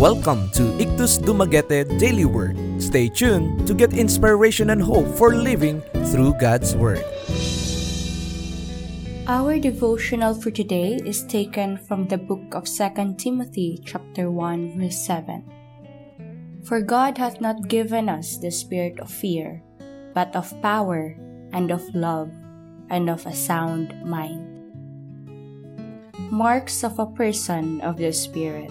Welcome to Ikthus Daily Word. Stay tuned to get inspiration and hope for living through God's Word. Our devotional for today is taken from the book of 2 Timothy chapter 1 verse 7. For God hath not given us the spirit of fear, but of power, and of love, and of a sound mind. Marks of a person of the Spirit.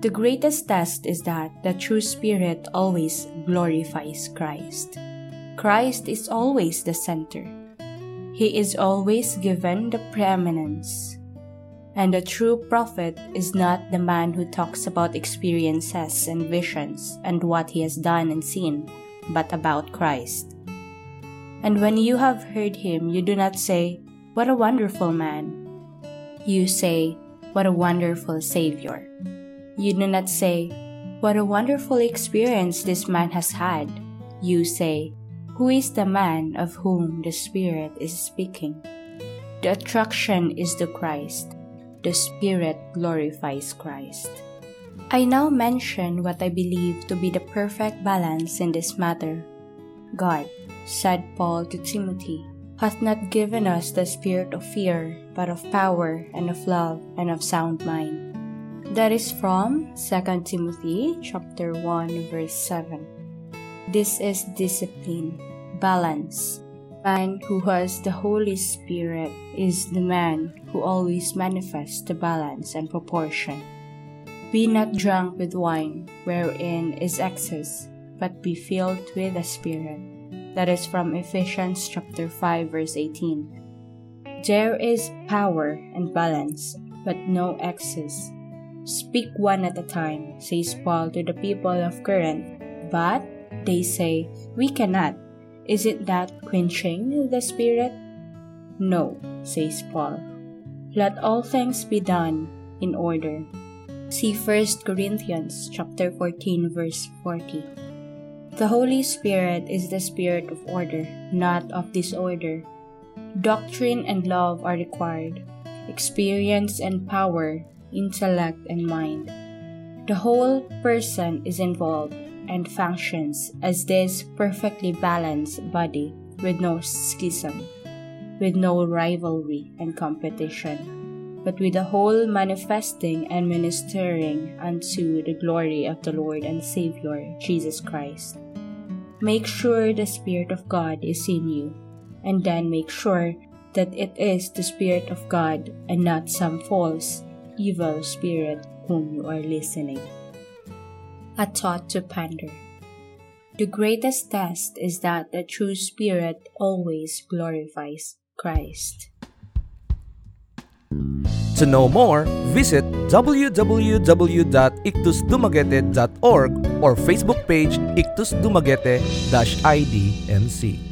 The greatest test is that the true Spirit always glorifies Christ. Christ is always the center. He is always given the preeminence. And the true prophet is not the man who talks about experiences and visions and what he has done and seen, but about Christ. And when you have heard him, you do not say, "What a wonderful man." You say, "What a wonderful Savior." You do not say, "What a wonderful experience this man has had." You say, "Who is the man of whom the Spirit is speaking?" The attraction is to Christ. The Spirit glorifies Christ. I now mention what I believe to be the perfect balance in this matter. God, said Paul to Timothy, hath not given us the spirit of fear, but of power, and of love, and of sound mind. That is from 2 Timothy chapter 1 verse 7. This is discipline, balance. Man who has the Holy Spirit is the man who always manifests the balance and proportion. Be not drunk with wine, wherein is excess, but be filled with the Spirit. That is from Ephesians chapter 5 verse 18. There is power and balance, but no excess. Speak one at a time, says Paul to the people of Corinth, but they say, "We cannot." Isn't that quenching the Spirit? No, says Paul. Let all things be done in order. See 1 Corinthians chapter 14 verse 40. The Holy Spirit is the spirit of order, not of disorder. Doctrine and love are required. Experience and power, intellect and mind. The whole person is involved and functions as this perfectly balanced body with no schism, with no rivalry and competition, but with the whole manifesting and ministering unto the glory of the Lord and Savior, Jesus Christ. Make sure the Spirit of God is in you, and then make sure that it is the Spirit of God and not some false, evil spirit whom you are listening. A thought to ponder. The greatest test is that the true Spirit always glorifies Christ. To know more, visit www.ikthusdumagete.org or Facebook page ikthusdumagete-idnc.